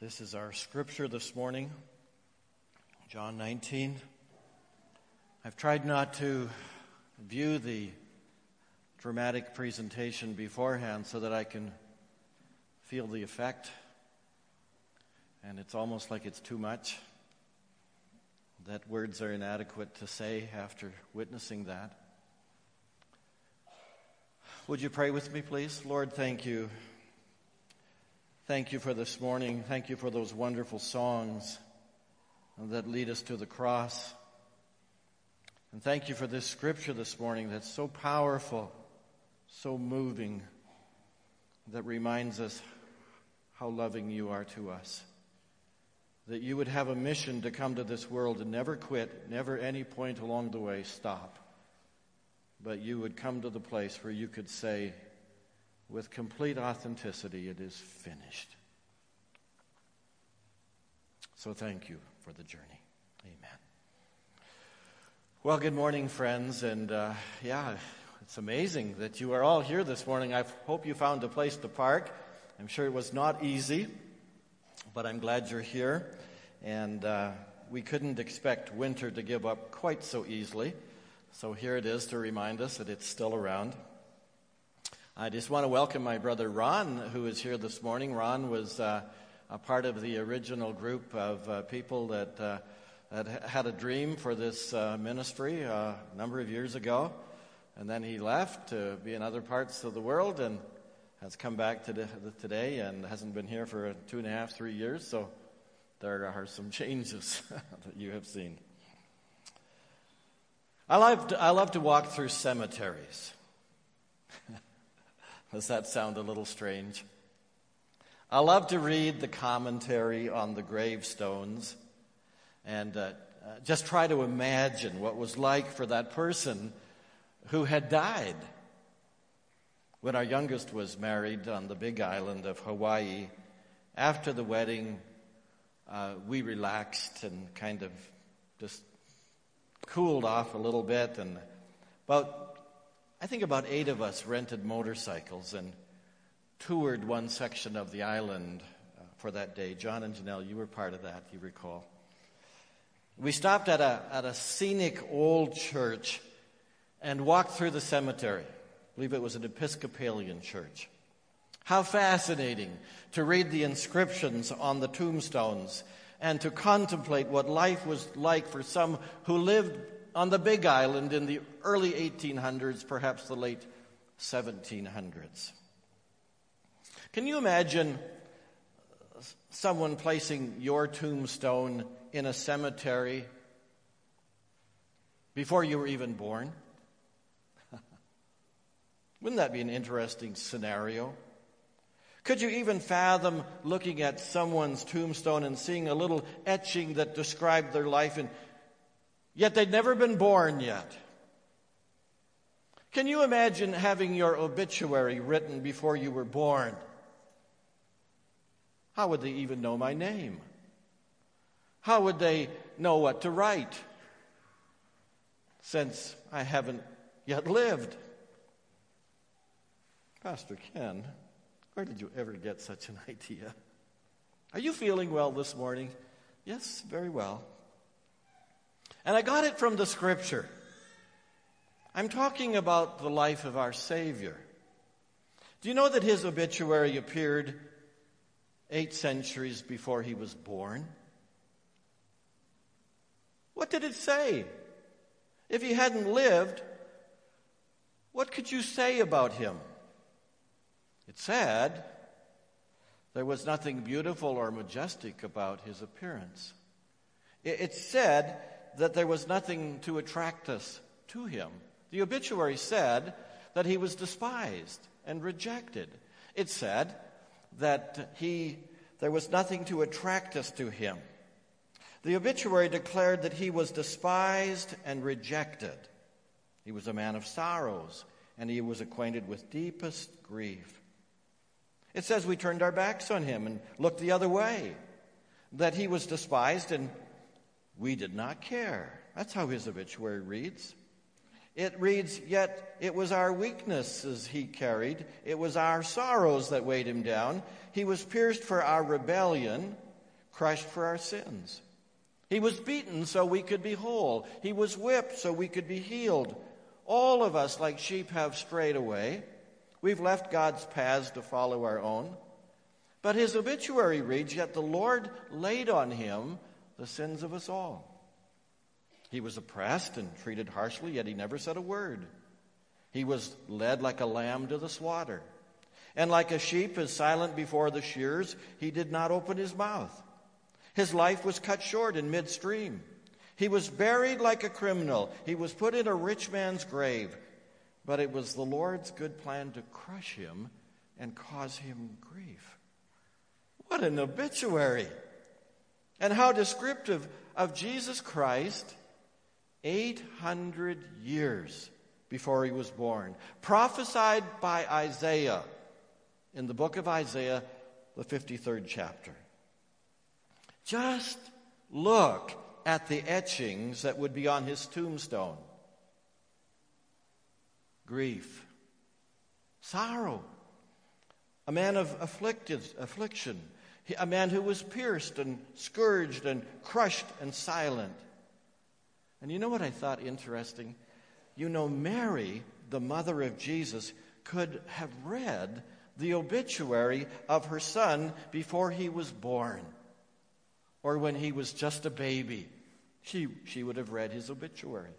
This is our scripture this morning, John 19. I've tried not to view the dramatic presentation beforehand so that I can feel the effect, and it's almost like it's too much, that words are inadequate to say after witnessing that. Would you pray with me, please? Lord, thank you. Thank you for this morning. Thank you for those wonderful songs that lead us to the cross. And thank you for this scripture this morning that's so powerful, so moving, that reminds us how loving you are to us. That you would have a mission to come to this world and never quit, never any point along the way stop. But you would come to the place where you could say, with complete authenticity, it is finished. So thank you for the journey. Amen. Well, good morning, friends. And it's amazing that you are all here this morning. I hope you found a place to park. I'm sure it was not easy, but I'm glad you're here. And we couldn't expect winter to give up quite so easily. So here it is to remind us that it's still around. I just want to welcome my brother Ron, who is here this morning. Ron was a part of the original group of people that had a dream for this ministry a number of years ago. And then he left to be in other parts of the world and has come back today and hasn't been here for 2.5, 3 years. So there are some changes that you have seen. I love to walk through cemeteries. Does that sound a little strange? I love to read the commentary on the gravestones and just try to imagine what was like for that person who had died. When our youngest was married on the big island of Hawaii, after the wedding, we relaxed and kind of just cooled off a little bit, and I think about 8 of us rented motorcycles and toured one section of the island for that day. John and Janelle, you were part of that, you recall. We stopped at a scenic old church and walked through the cemetery. I believe it was an Episcopalian church. How fascinating to read the inscriptions on the tombstones and to contemplate what life was like for some who lived on the big island in the early 1800s, perhaps the late 1700s. Can you imagine someone placing your tombstone in a cemetery before you were even born? Wouldn't that be an interesting scenario? Could you even fathom looking at someone's tombstone and seeing a little etching that described their life, and yet they'd never been born yet? Can you imagine having your obituary written before you were born? How would they even know my name? How would they know what to write, since I haven't yet lived? Pastor Ken, where did you ever get such an idea? Are you feeling well this morning? Yes, very well. And I got it from the scripture. I'm talking about the life of our Savior. Do you know that his obituary appeared 8 centuries before he was born? What did it say? If he hadn't lived, what could you say about him? It said there was nothing beautiful or majestic about his appearance. It said that there was nothing to attract us to him. The obituary said that he was despised and rejected. It said that there was nothing to attract us to him. The obituary declared that he was despised and rejected. He was a man of sorrows, and he was acquainted with deepest grief. It says we turned our backs on him and looked the other way, that he was despised and we did not care. That's how his obituary reads. It reads, yet it was our weaknesses he carried. It was our sorrows that weighed him down. He was pierced for our rebellion. crushed for our sins. He was beaten so we could be whole. He was whipped so we could be healed. All of us, like sheep, have strayed away. We've left God's paths to follow our own. But his obituary reads, "Yet the Lord laid on him the sins of us all. He was oppressed and treated harshly, yet he never said a word. He was led like a lamb to the slaughter. And like a sheep is silent before the shears, he did not open his mouth. His life was cut short in midstream. He was buried like a criminal. He was put in a rich man's grave. But it was the Lord's good plan to crush him and cause him grief." What an obituary! And how descriptive of Jesus Christ 800 years before he was born, prophesied by Isaiah in the book of Isaiah, the 53rd chapter. Just look at the etchings that would be on his tombstone. Grief, sorrow, a man of affliction, a man who was pierced and scourged and crushed and silent. And you know what I thought interesting? You know, Mary, the mother of Jesus, could have read the obituary of her son before he was born, or when he was just a baby. She would have read his obituary.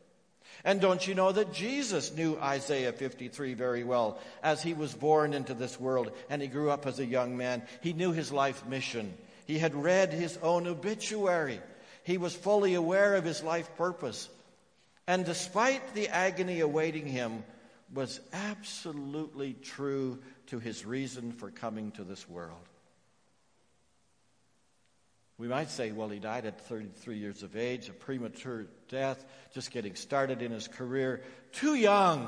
And don't you know that Jesus knew Isaiah 53 very well as he was born into this world and he grew up as a young man. He knew his life mission. He had read his own obituary. He was fully aware of his life purpose. And despite the agony awaiting him, was absolutely true to his reason for coming to this world. We might say, well, he died at 33 years of age, a premature death, just getting started in his career, too young.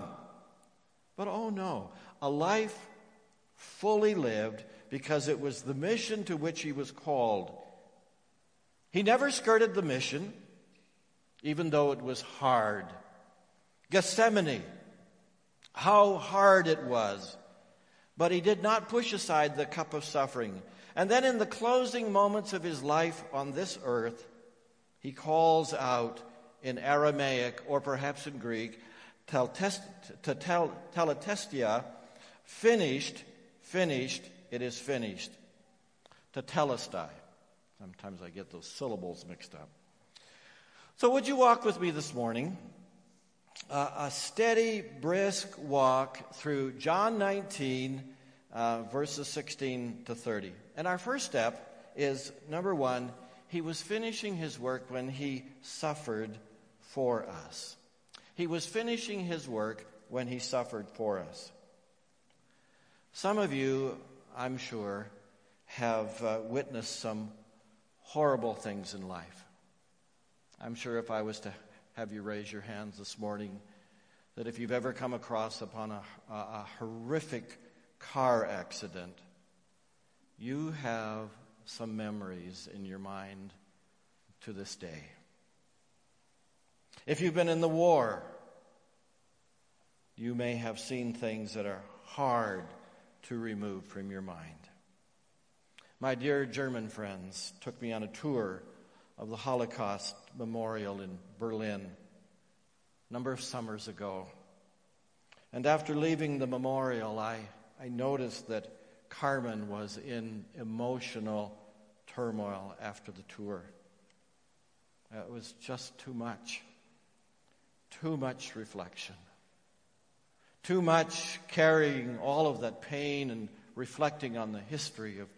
But oh no, a life fully lived because it was the mission to which he was called. He never skirted the mission, even though it was hard. Gethsemane, how hard it was. But he did not push aside the cup of suffering. And then in the closing moments of his life on this earth, he calls out in Aramaic, or perhaps in Greek, tetelestai, finished, it is finished. Tetelestai. Sometimes I get those syllables mixed up. So would you walk with me this morning? A steady, brisk walk through John 19, verses 16 to 30. And our first step is, number one, he was finishing his work when he suffered for us. He was finishing his work when he suffered for us. Some of you, I'm sure, have witnessed some horrible things in life. I'm sure if I was to have you raise your hands this morning, that if you've ever come across upon a horrific car accident, you have some memories in your mind to this day. If you've been in the war, you may have seen things that are hard to remove from your mind. My dear German friends took me on a tour of the Holocaust Memorial in Berlin a number of summers ago. And after leaving the memorial, I noticed that Carmen was in emotional turmoil after the tour. It was just too much reflection, too much carrying all of that pain and reflecting on the history of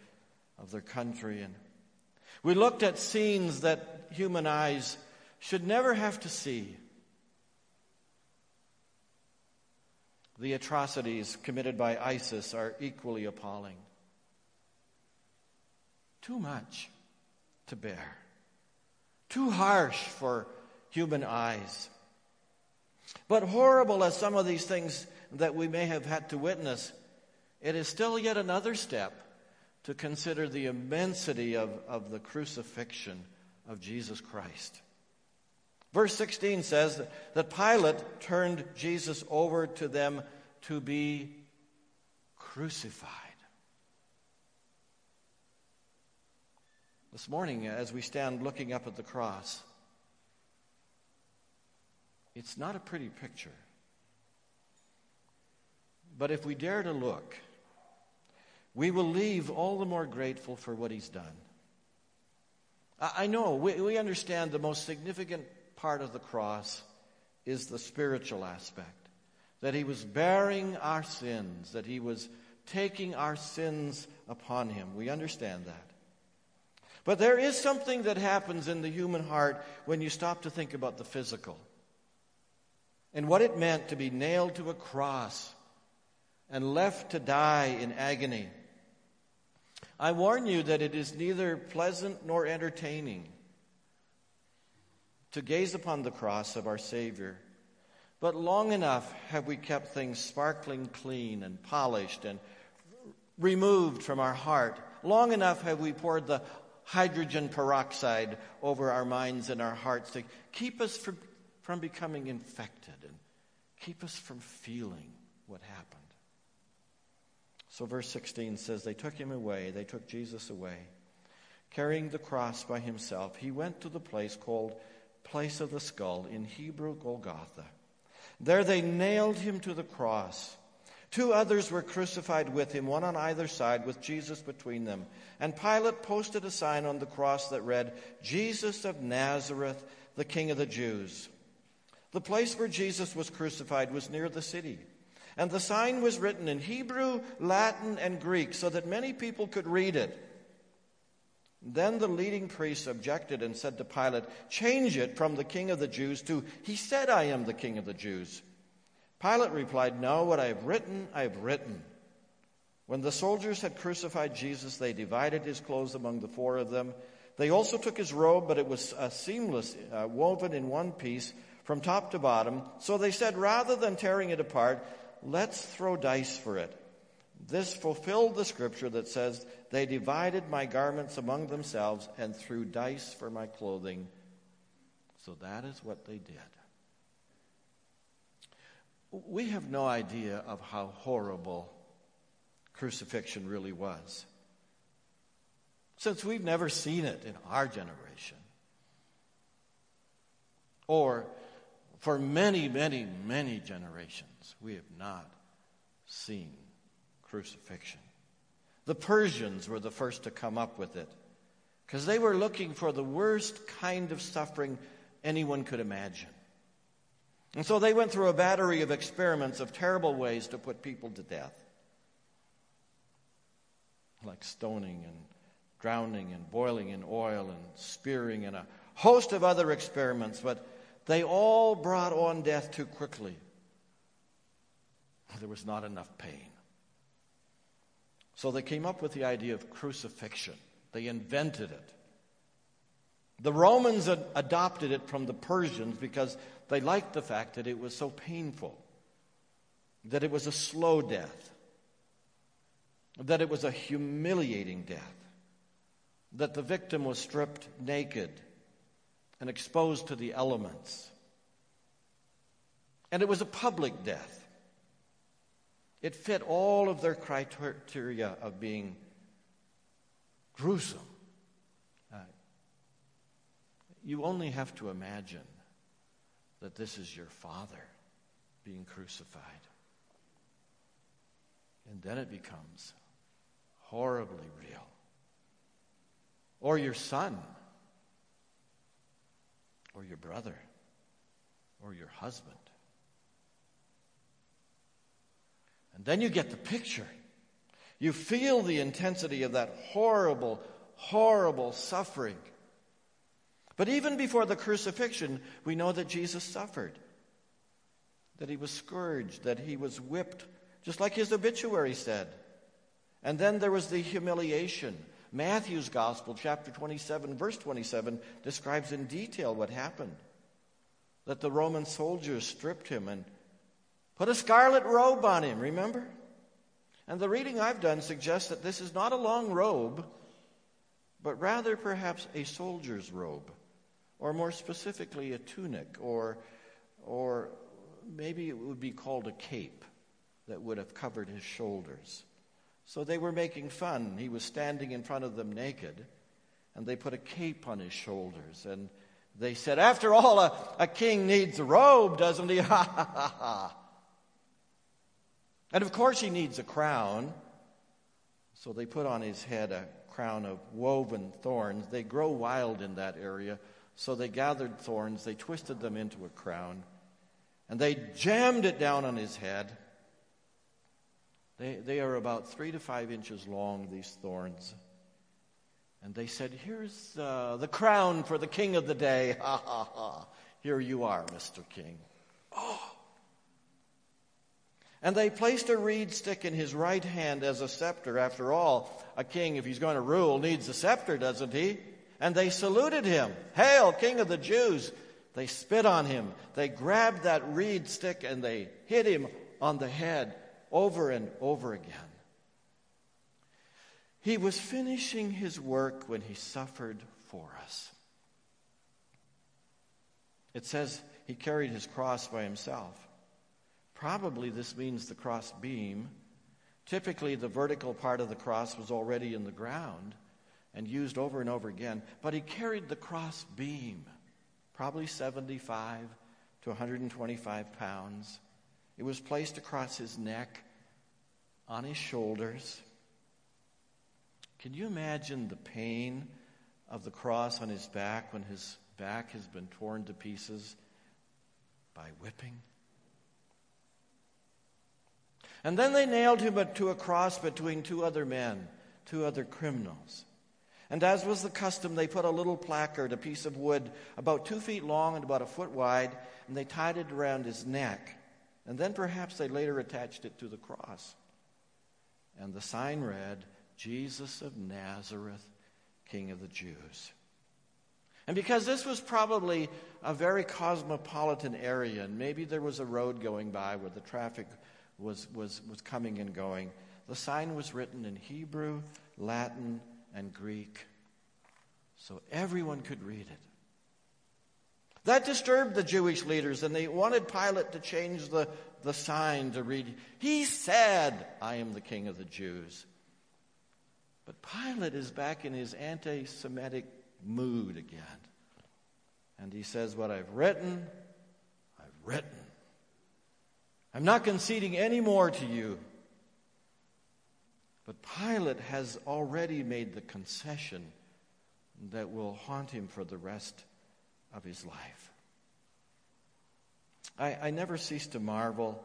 their country. And we looked at scenes that human eyes should never have to see. The atrocities committed by ISIS are equally appalling. Too much to bear. Too harsh for human eyes. But horrible as some of these things that we may have had to witness, it is still yet another step to consider the immensity of the crucifixion of Jesus Christ. Verse 16 says that Pilate turned Jesus over to them to be crucified. This morning, as we stand looking up at the cross, it's not a pretty picture. But if we dare to look, we will leave all the more grateful for what he's done. I know, we understand the most significant part of the cross is the spiritual aspect. That he was bearing our sins, that he was taking our sins upon him. We understand that. But there is something that happens in the human heart when you stop to think about the physical. And what it meant to be nailed to a cross and left to die in agony. I warn you that it is neither pleasant nor entertaining to gaze upon the cross of our Savior. But long enough have we kept things sparkling clean and polished and removed from our heart. Long enough have we poured the hydrogen peroxide over our minds and our hearts to keep us from becoming infected and keep us from feeling what happened. So verse 16 says, they took him away, they took Jesus away, carrying the cross by himself. He went to the place called Place of the Skull, in Hebrew, Golgotha. There they nailed him to the cross. Two others were crucified with him, one on either side, with Jesus between them. And Pilate posted a sign on the cross that read, Jesus of Nazareth, the King of the Jews. The place where Jesus was crucified was near the city. And the sign was written in Hebrew, Latin, and Greek, so that many people could read it. Then the leading priests objected and said to Pilate, change it from the King of the Jews to, he said, I am the King of the Jews. Pilate replied, no, what I have written, I have written. When the soldiers had crucified Jesus, they divided his clothes among the four of them. They also took his robe, but it was seamless, woven in one piece from top to bottom. So they said, rather than tearing it apart, let's throw dice for it. This fulfilled the scripture that says, they divided my garments among themselves and threw dice for my clothing. So that is what they did. We have no idea of how horrible crucifixion really was, since we've never seen it in our generation. Or for many, many, many generations, we have not seen crucifixion. The Persians were the first to come up with it, because they were looking for the worst kind of suffering anyone could imagine. And so they went through a battery of experiments of terrible ways to put people to death, like stoning and drowning and boiling in oil and spearing and a host of other experiments, but they all brought on death too quickly. There was not enough pain. So they came up with the idea of crucifixion. They invented it. The Romans adopted it from the Persians because they liked the fact that it was so painful, that it was a slow death, that it was a humiliating death, that the victim was stripped naked and exposed to the elements. And it was a public death. It fit all of their criteria of being gruesome. You only have to imagine that this is your Father being crucified. And then it becomes horribly real. Or your son, or your brother, or your husband. And then you get the picture. You feel the intensity of that horrible, horrible suffering. But even before the crucifixion, we know that Jesus suffered, that he was scourged, that he was whipped, just like his obituary said. And then there was the humiliation. Matthew's Gospel, chapter 27, verse 27, describes in detail what happened. That the Roman soldiers stripped him and put a scarlet robe on him, remember? And the reading I've done suggests that this is not a long robe, but rather perhaps a soldier's robe, or more specifically a tunic, or maybe it would be called a cape that would have covered his shoulders. So they were making fun. He was standing in front of them naked, and they put a cape on his shoulders. And they said, after all, a king needs a robe, doesn't he? Ha, ha, ha, ha. And of course he needs a crown. So they put on his head a crown of woven thorns. They grow wild in that area. So they gathered thorns, they twisted them into a crown, and they jammed it down on his head. They are about 3 to 5 inches long, these thorns. And they said, here's the crown for the king of the day. Ha, ha, ha. Here you are, Mr. King. Oh. And they placed a reed stick in his right hand as a scepter. After all, a king, if he's going to rule, needs a scepter, doesn't he? And they saluted him. Hail, King of the Jews. They spit on him. They grabbed that reed stick and they hit him on the head over and over again. He was finishing his work when he suffered for us. It says he carried his cross by himself. Probably this means the cross beam. Typically, the vertical part of the cross was already in the ground and used over and over again. But he carried the cross beam, probably 75 to 125 pounds. It was placed across his neck, on his shoulders. Can you imagine the pain of the cross on his back when his back has been torn to pieces by whipping? And then they nailed him to a cross between two other men, two other criminals. And as was the custom, they put a little placard, a piece of wood, about 2 feet long and about a foot wide, and they tied it around his neck. And then perhaps they later attached it to the cross. And the sign read, Jesus of Nazareth, King of the Jews. And because this was probably a very cosmopolitan area, and maybe there was a road going by where the traffic was coming and going, the sign was written in Hebrew, Latin, and Greek, so everyone could read it. That disturbed the Jewish leaders, and they wanted Pilate to change the sign to read, "He said, I am the King of the Jews." But Pilate is back in his anti-Semitic mood again. And he says, what I've written, I've written. I'm not conceding any more to you. But Pilate has already made the concession that will haunt him for the rest of his life. I never cease to marvel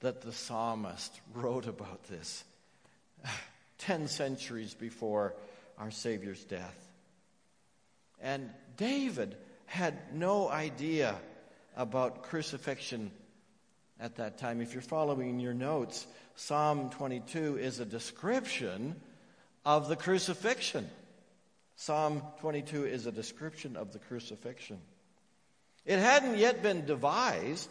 that the psalmist wrote about this 10 centuries before our Savior's death. And David had no idea about crucifixion at that time. If you're following your notes, Psalm 22 is a description of the crucifixion. Psalm 22 is a description of the crucifixion. It hadn't yet been devised,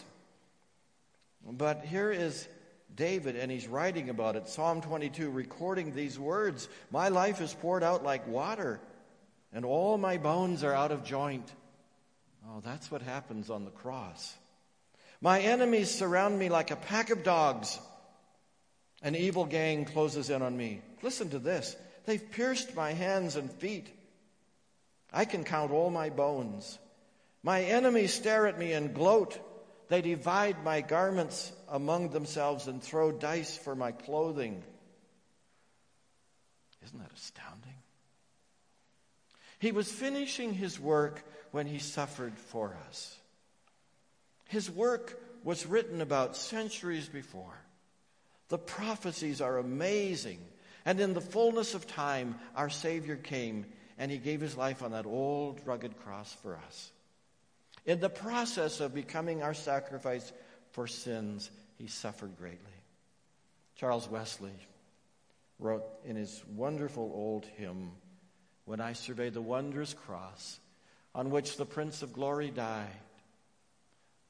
but here is David, and he's writing about it. Psalm 22, recording these words, "My life is poured out like water, and all my bones are out of joint." Oh, that's what happens on the cross. "My enemies surround me like a pack of dogs. An evil gang closes in on me. Listen to this. They've pierced my hands and feet. I can count all my bones. My enemies stare at me and gloat. They divide my garments among themselves and throw dice for my clothing." Isn't that astounding? He was finishing his work when he suffered for us. His work was written about centuries before. The prophecies are amazing. And in the fullness of time, our Savior came, and he gave his life on that old rugged cross for us. In the process of becoming our sacrifice for sins, he suffered greatly. Charles Wesley wrote in his wonderful old hymn, "When I survey the wondrous cross on which the Prince of Glory died,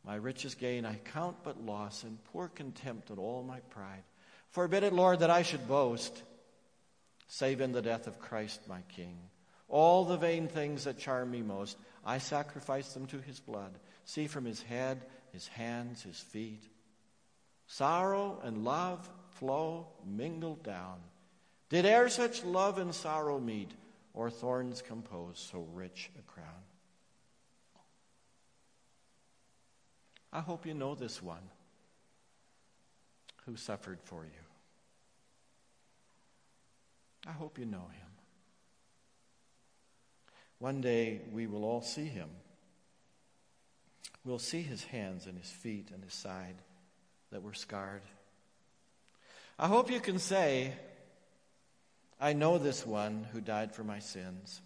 my richest gain I count but loss, and poor contempt and all my pride. Forbid it, Lord, that I should boast, save in the death of Christ my King. All the vain things that charm me most, I sacrifice them to his blood. See from his head, his hands, his feet, sorrow and love flow mingled down. Did e'er such love and sorrow meet? or thorns compose so rich a crown. I hope you know this one who suffered for you. I hope you know him. One day we will all see him. We'll see his hands and his feet and his side that were scarred. I hope you can say, I know this one who died for my sins,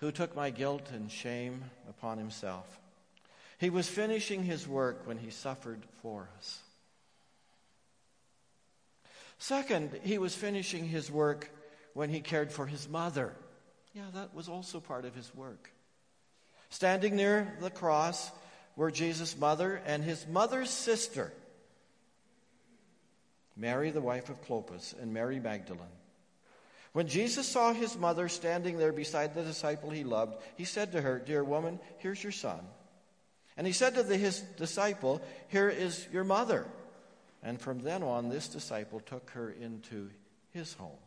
who took my guilt and shame upon himself. He was finishing his work when he suffered for us. Second, he was finishing his work when he cared for his mother. Yeah, that was also part of his work. Standing near the cross were Jesus' mother and his mother's sister, Mary, the wife of Clopas, and Mary Magdalene. When Jesus saw his mother standing there beside the disciple he loved, he said to her, "Dear woman, here's your son." And he said to his disciple, "Here is your mother." And from then on, this disciple took her into his home.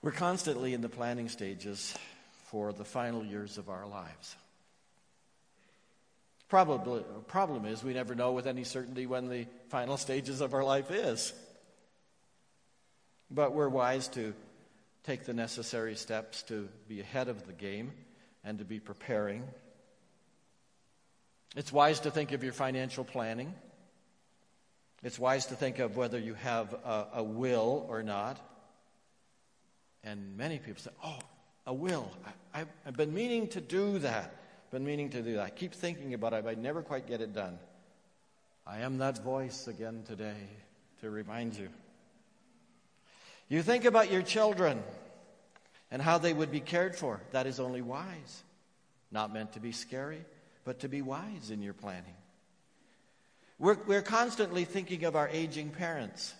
We're constantly in the planning stages for the final years of our lives. Problem is we never know with any certainty when the final stages of our life is. But we're wise to take the necessary steps to be ahead of the game and to be preparing. It's wise to think of your financial planning. It's wise to think of whether you have a will or not. And many people say, "Oh, a will. I've been meaning to do that. I keep thinking about it, but I never quite get it done." I am that voice again today to remind you. You think about your children and how they would be cared for. That is only wise. Not meant to be scary, but to be wise in your planning. We're constantly thinking of our aging parents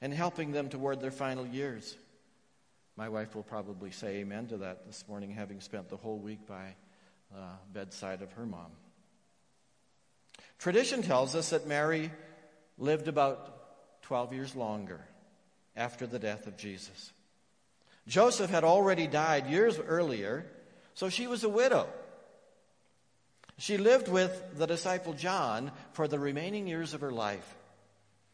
and helping them toward their final years. My wife will probably say amen to that this morning, having spent the whole week by bedside of her mom. Tradition tells us that Mary lived about 12 years longer after the death of Jesus. Joseph had already died years earlier, so she was a widow. She lived with the disciple John for the remaining years of her life.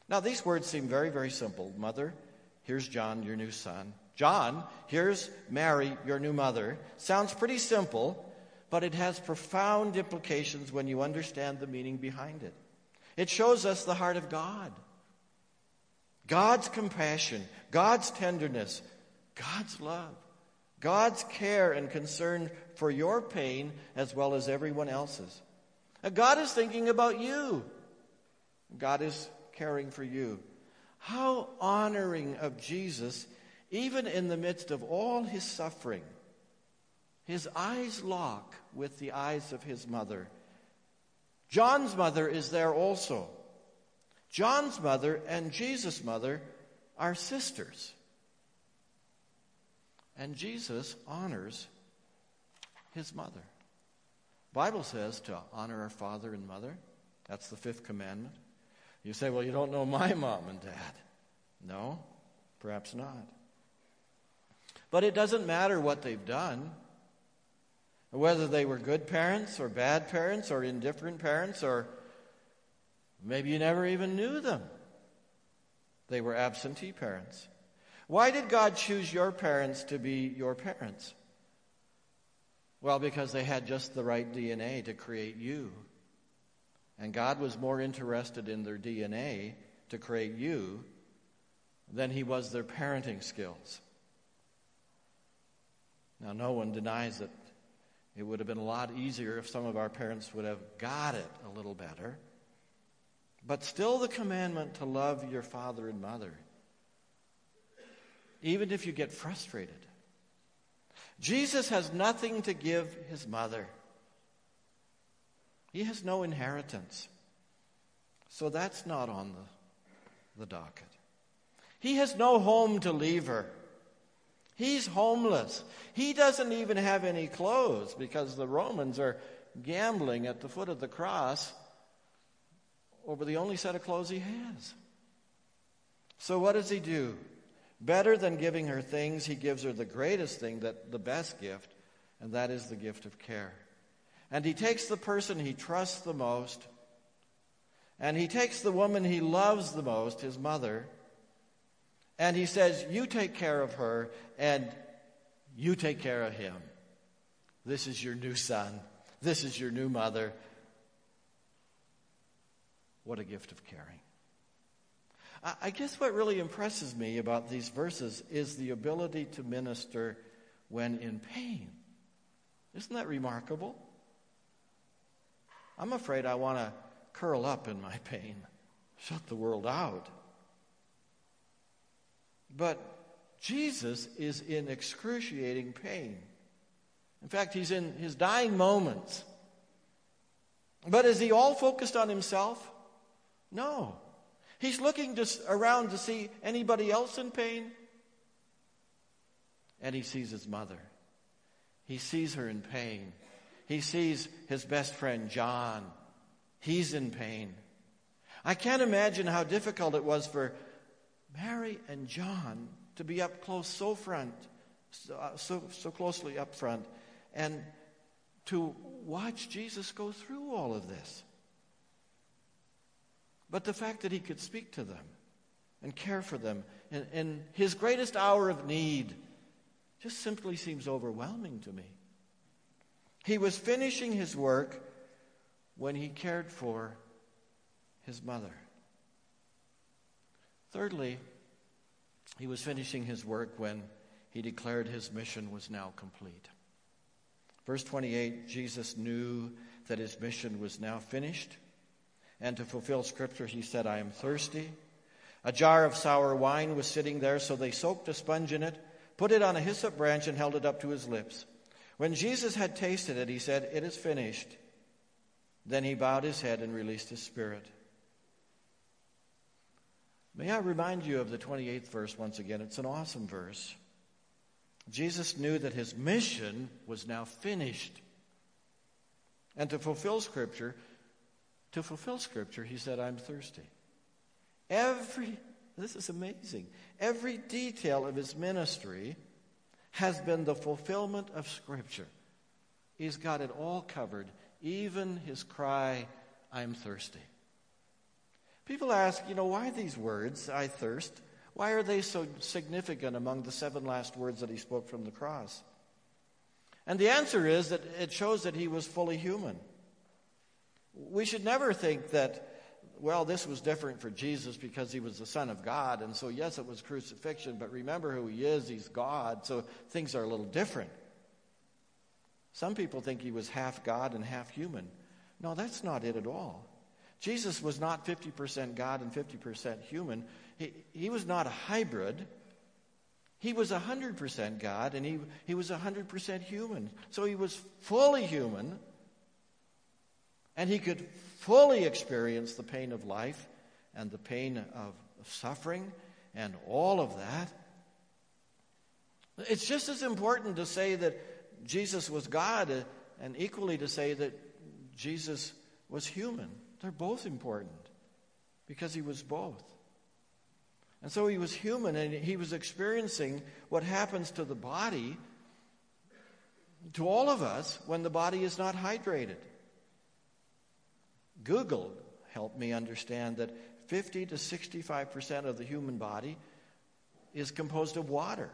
Now, these words seem very, very simple. Mother, here's John, your new son. John, here's Mary, your new mother. Sounds pretty simple, but it has profound implications when you understand the meaning behind it. It shows us the heart of God. God's compassion, God's tenderness, God's love, God's care and concern for your pain as well as everyone else's. And God is thinking about you. God is caring for you. How honoring of Jesus, even in the midst of all his suffering. His eyes lock with the eyes of his mother. John's mother is there also. John's mother and Jesus' mother are sisters. And Jesus honors his mother. The Bible says to honor our father and mother. That's the 5th commandment. You say, "Well, you don't know my mom and dad." No, perhaps not. But it doesn't matter what they've done. Whether they were good parents or bad parents or indifferent parents, or maybe you never even knew them. They were absentee parents. Why did God choose your parents to be your parents? Well, because they had just the right DNA to create you. And God was more interested in their DNA to create you than he was their parenting skills. Now, no one denies that it would have been a lot easier if some of our parents would have got it a little better. But still the commandment to love your father and mother, even if you get frustrated. Jesus has nothing to give his mother. He has no inheritance. So that's not on the docket. He has no home to leave her. He's homeless. He doesn't even have any clothes because the Romans are gambling at the foot of the cross over the only set of clothes he has. So what does he do? Better than giving her things, he gives her the greatest thing, that the best gift, and that is the gift of care. And he takes the person he trusts the most, and he takes the woman he loves the most, his mother, and he says, you take care of her, and you take care of him. This is your new son. This is your new mother. What a gift of caring. I guess what really impresses me about these verses is the ability to minister when in pain. Isn't that remarkable? I'm afraid I want to curl up in my pain, shut the world out. But Jesus is in excruciating pain. In fact, he's in his dying moments. But is he all focused on himself? No. He's looking around to see anybody else in pain. And he sees his mother. He sees her in pain. He sees his best friend, John. He's in pain. I can't imagine how difficult it was for Mary and John to be up close, so closely up front, and to watch Jesus go through all of this. But the fact that he could speak to them and care for them in his greatest hour of need just simply seems overwhelming to me. He was finishing his work when he cared for his mother. Thirdly, he was finishing his work when he declared his mission was now complete. Verse 28, Jesus knew that his mission was now finished. And to fulfill Scripture, he said, I am thirsty. A jar of sour wine was sitting there, so they soaked a sponge in it, put it on a hyssop branch, and held it up to his lips. When Jesus had tasted it, he said, it is finished. Then he bowed his head and released his spirit. May I remind you of the 28th verse once again? It's an awesome verse. Jesus knew that his mission was now finished. And to fulfill Scripture, he said, I'm thirsty. This is amazing. Every detail of his ministry has been the fulfillment of Scripture. He's got it all covered, even his cry, I'm thirsty. People ask, why these words, I thirst? Why are they so significant among the 7 last words that he spoke from the cross? And the answer is that it shows that he was fully human. We should never think that, this was different for Jesus because he was the Son of God, and so yes, it was crucifixion, but remember who he is, he's God, so things are a little different. Some people think he was half God and half human. No, that's not it at all. Jesus was not 50% God and 50% human. He was not a hybrid. He was 100% God, and he was 100% human. So he was fully human, and he could fully experience the pain of life and the pain of suffering and all of that. It's just as important to say that Jesus was God and equally to say that Jesus was human. They're both important because he was both. And so he was human and he was experiencing what happens to the body, to all of us, when the body is not hydrated. Google helped me understand that 50 to 65% of the human body is composed of water.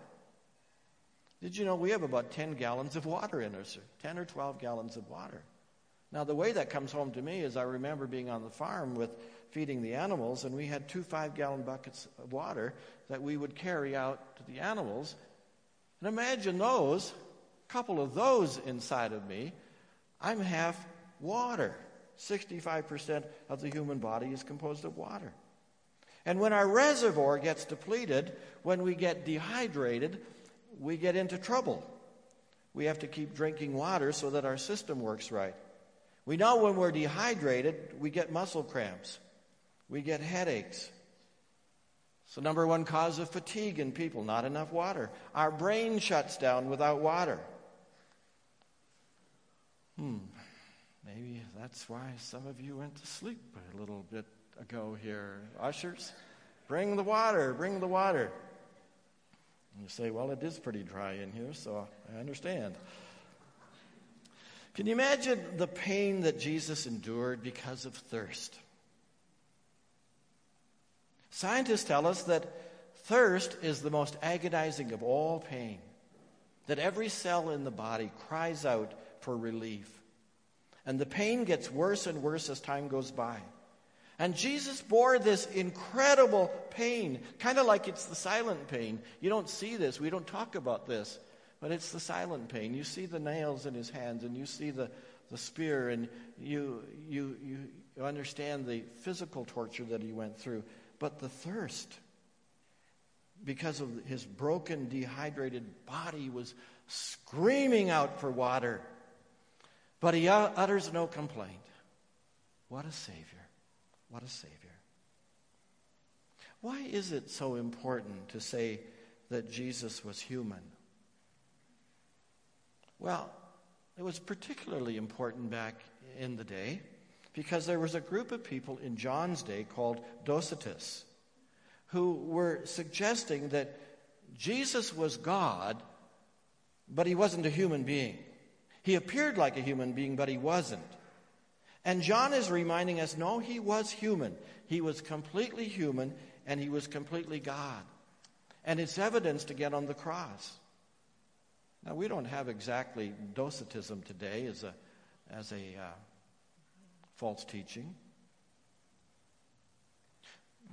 Did you know we have about 10 gallons of water in us, 10 or 12 gallons of water? Now, the way that comes home to me is I remember being on the farm with feeding the animals, and we had 2 5-gallon buckets of water that we would carry out to the animals. And imagine those, a couple of those inside of me, I'm half water. 65% of the human body is composed of water. And when our reservoir gets depleted, when we get dehydrated, we get into trouble. We have to keep drinking water so that our system works right. We know when we're dehydrated, we get muscle cramps. We get headaches. It's the number one cause of fatigue in people, not enough water. Our brain shuts down without water. Maybe that's why some of you went to sleep a little bit ago here. Ushers, bring the water, bring the water. And you say, well, it is pretty dry in here, so I understand. Can you imagine the pain that Jesus endured because of thirst? Scientists tell us that thirst is the most agonizing of all pain, that every cell in the body cries out for relief. And the pain gets worse and worse as time goes by. And Jesus bore this incredible pain, kind of like it's the silent pain. You don't see this. We don't talk about this. But it's the silent pain. You see the nails in his hands, and you see the spear, and you understand the physical torture that he went through. But the thirst, because of his broken, dehydrated body, was screaming out for water. But he utters no complaint. What a Savior. What a Savior. Why is it so important to say that Jesus was human? Well, it was particularly important back in the day because there was a group of people in John's day called Docetists who were suggesting that Jesus was God, but he wasn't a human being. He appeared like a human being, but he wasn't. And John is reminding us, no, he was human. He was completely human, and he was completely God. And it's evidenced again on the cross. Now, we don't have exactly Docetism today as a false teaching.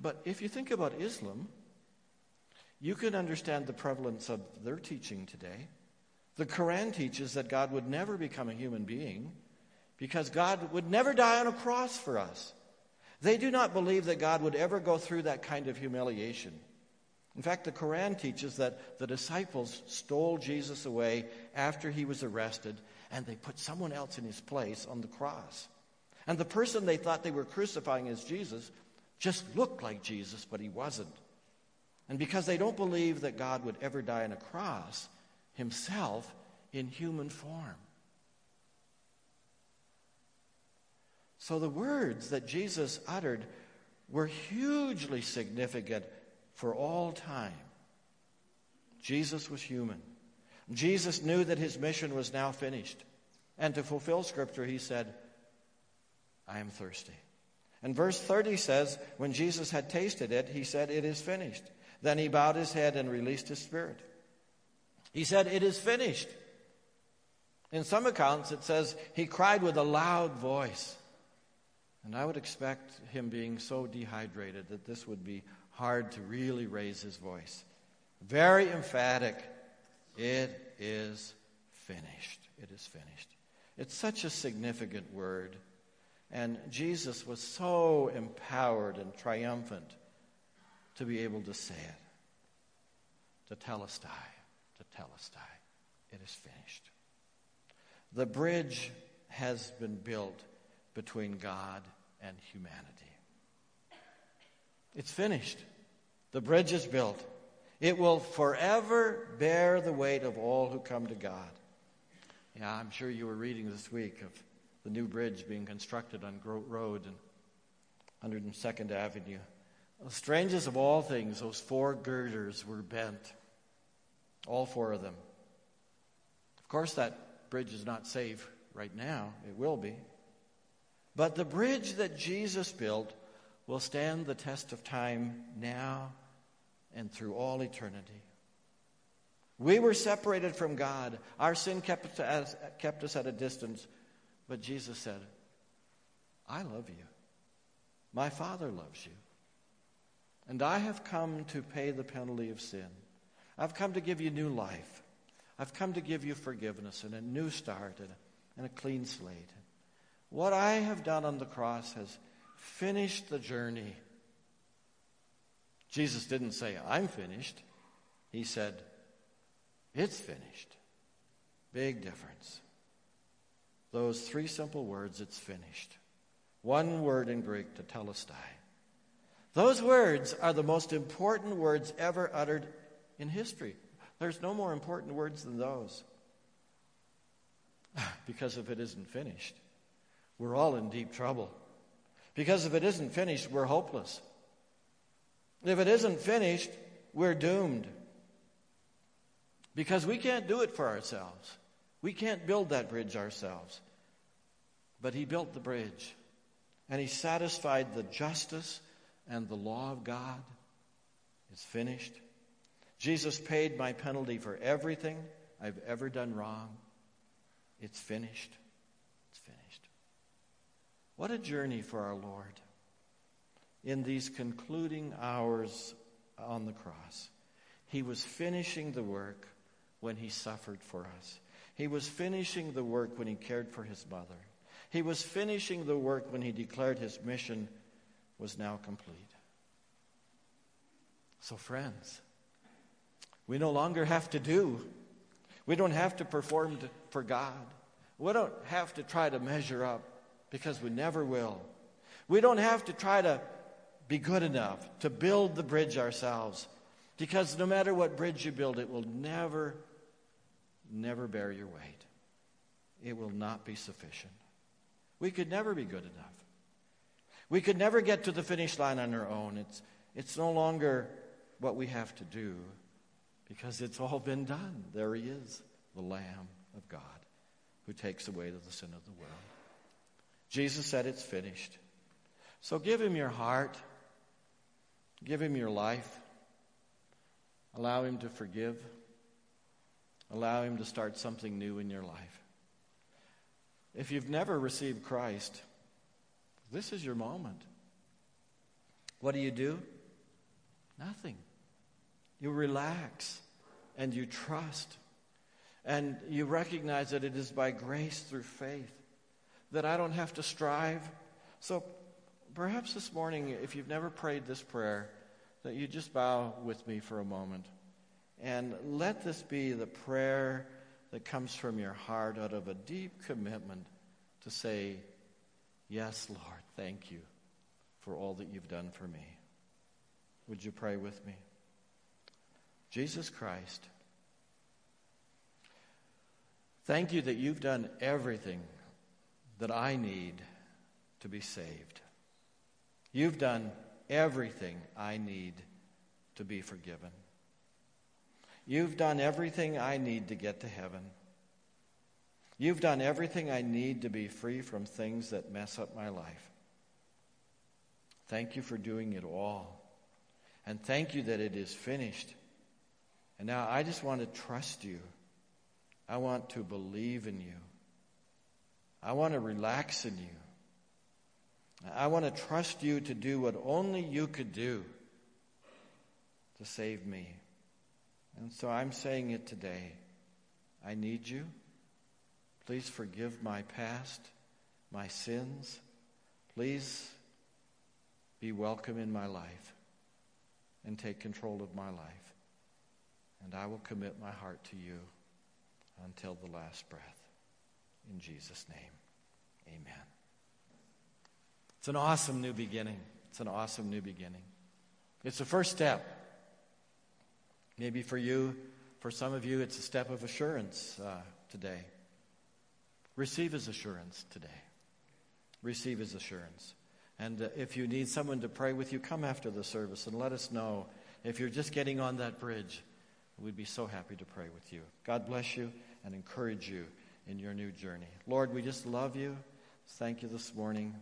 But if you think about Islam, you can understand the prevalence of their teaching today. The Quran teaches that God would never become a human being, because God would never die on a cross for us. They do not believe that God would ever go through that kind of humiliation. In fact, the Quran teaches that the disciples stole Jesus away after he was arrested, and they put someone else in his place on the cross. And the person they thought they were crucifying as Jesus just looked like Jesus, but he wasn't. And because they don't believe that God would ever die on a cross, himself in human form. So the words that Jesus uttered were hugely significant for all time. Jesus was human. Jesus knew that his mission was now finished. And to fulfill Scripture, he said, I am thirsty. And verse 30 says, when Jesus had tasted it, he said, it is finished. Then he bowed his head and released his spirit. He said, it is finished. In some accounts, it says, he cried with a loud voice. And I would expect him being so dehydrated that this would be hard to really raise his voice. Very emphatic. It is finished. It is finished. It's such a significant word. And Jesus was so empowered and triumphant to be able to say it. Tetelestai. Tetelestai. It is finished. The bridge has been built between God and humanity. It's finished. The bridge is built. It will forever bear the weight of all who come to God. Yeah, I'm sure you were reading this week of the new bridge being constructed on Grote Road and 102nd Avenue. The strangest of all things, those four girders were bent. All four of them. Of course, that bridge is not safe right now. It will be. But the bridge that Jesus built will stand the test of time now and through all eternity. We were separated from God. Our sin kept us at a distance. But Jesus said, I love you. My Father loves you. And I have come to pay the penalty of sin. I've come to give you new life. I've come to give you forgiveness and a new start and a clean slate. What I have done on the cross has finished the journey. Jesus didn't say, I'm finished. He said, it's finished. Big difference. Those three simple words, it's finished. One word in Greek, tetelestai. Those words are the most important words ever uttered in history. There's no more important words than those. Because if it isn't finished, we're all in deep trouble. Because if it isn't finished, we're hopeless. If it isn't finished, we're doomed. Because we can't do it for ourselves. We can't build that bridge ourselves. But he built the bridge. And he satisfied the justice and the law of God. It's finished. Jesus paid my penalty for everything I've ever done wrong. It's finished. It's finished. What a journey for our Lord in these concluding hours on the cross. He was finishing the work when he suffered for us. He was finishing the work when he cared for his mother. He was finishing the work when he declared his mission was now complete. So friends, we no longer have to do. We don't have to perform for God. We don't have to try to measure up, because we never will. We don't have to try to be good enough to build the bridge ourselves, because no matter what bridge you build, it will never, never bear your weight. It will not be sufficient. We could never be good enough. We could never get to the finish line on our own. It's no longer what we have to do, because it's all been done. There he is, the Lamb of God, who takes away the sin of the world. Jesus said it's finished. So give him your heart. Give him your life. Allow him to forgive. Allow him to start something new in your life. If you've never received Christ, this is your moment. What do? Nothing. You relax and you trust and you recognize that it is by grace through faith, that I don't have to strive. So perhaps this morning, if you've never prayed this prayer, that you just bow with me for a moment and let this be the prayer that comes from your heart out of a deep commitment to say, yes, Lord, thank you for all that you've done for me. Would you pray with me? Jesus Christ, thank you that you've done everything that I need to be saved. You've done everything I need to be forgiven. You've done everything I need to get to heaven. You've done everything I need to be free from things that mess up my life. Thank you for doing it all. And thank you that it is finished. And now I just want to trust you. I want to believe in you. I want to relax in you. I want to trust you to do what only you could do to save me. And so I'm saying it today. I need you. Please forgive my past, my sins. Please be welcome in my life and take control of my life. And I will commit my heart to you until the last breath. In Jesus' name, amen. It's an awesome new beginning. It's an awesome new beginning. It's the first step. Maybe for you, for some of you, it's a step of assurance today. Receive his assurance today. Receive his assurance. And if you need someone to pray with you, come after the service and let us know. If you're just getting on that bridge, we'd be so happy to pray with you. God bless you and encourage you in your new journey. Lord, we just love you. Thank you this morning.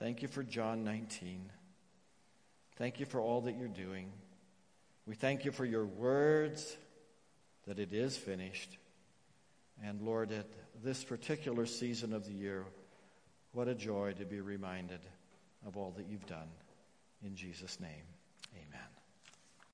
Thank you for John 19. Thank you for all that you're doing. We thank you for your words, that it is finished. And Lord, at this particular season of the year, what a joy to be reminded of all that you've done. In Jesus' name, amen.